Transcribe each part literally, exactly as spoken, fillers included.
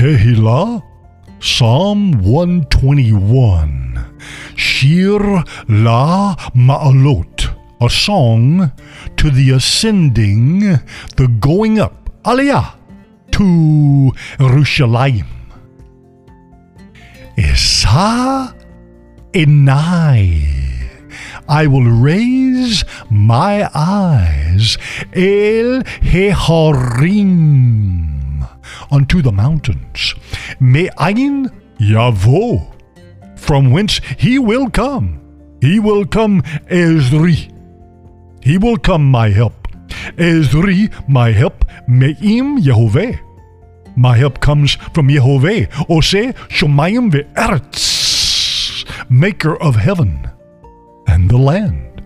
Tehilah, Psalm one twenty-one, Shir-la-ma'alot, a song to the ascending, the going up, aliyah, to Yerushalayim. Esa-enai, I will raise my eyes, El-he-harim, unto the mountains, me'ain yavo, from whence he will come. He will come, ezri. He will come, my help. Ezri, my help, me'im Yehovah. My help comes from Yehovah, oseh, shamayim, ve'eretz, maker of heaven and the land.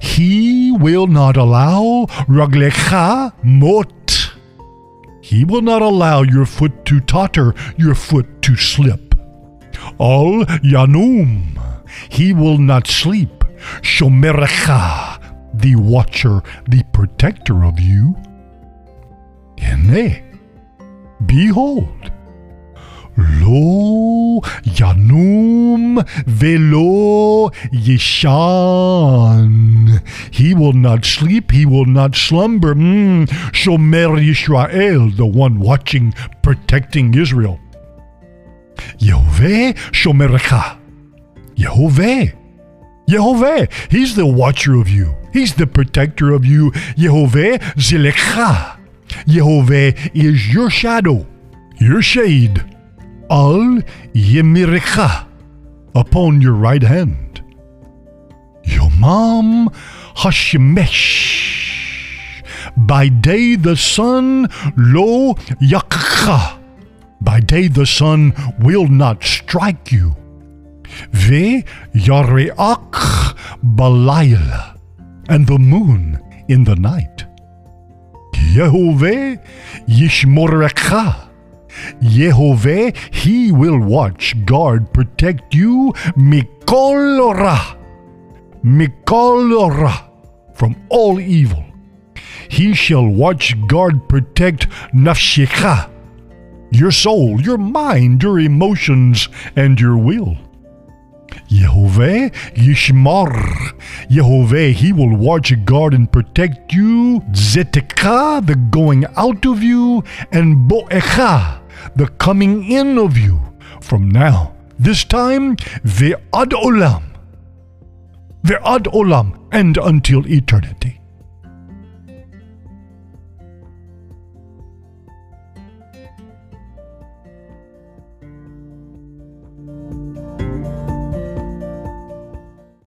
He will not allow raglecha mot. He will not allow your foot to totter, your foot to slip. Al-Yanum, he will not sleep. Shomerecha, the watcher, the protector of you. Hene, behold, Lo-Yanum ve'lo yishan. He will not sleep, he will not slumber. Mm. Shomer Yisrael, the one watching, protecting Israel. Yahweh Shomerecha. Yehovah. Yehovah. He's the watcher of you. He's the protector of you. Yehovah Zilecha. Yehovah is your shadow, your shade. Al Yemirechah, upon your right hand. Yomam Hashemesh, by day the sun lo yakcha, by day the sun will not strike you. Ve Yareach Balayla, and the moon in the night. Yehovah Yishmorecha, Yehovah, he will watch, guard, protect you, mikol ora, mikol ora, from all evil. He shall watch, guard, protect nafshecha, your soul, your mind, your emotions, and your will. Yehovah Yishmar, Yehovah, he will watch, guard, and protect you. Zetecha, the going out of you, and boecha, the coming in of you, from now, this time, ve'ad olam, ve'ad olam, and until eternity.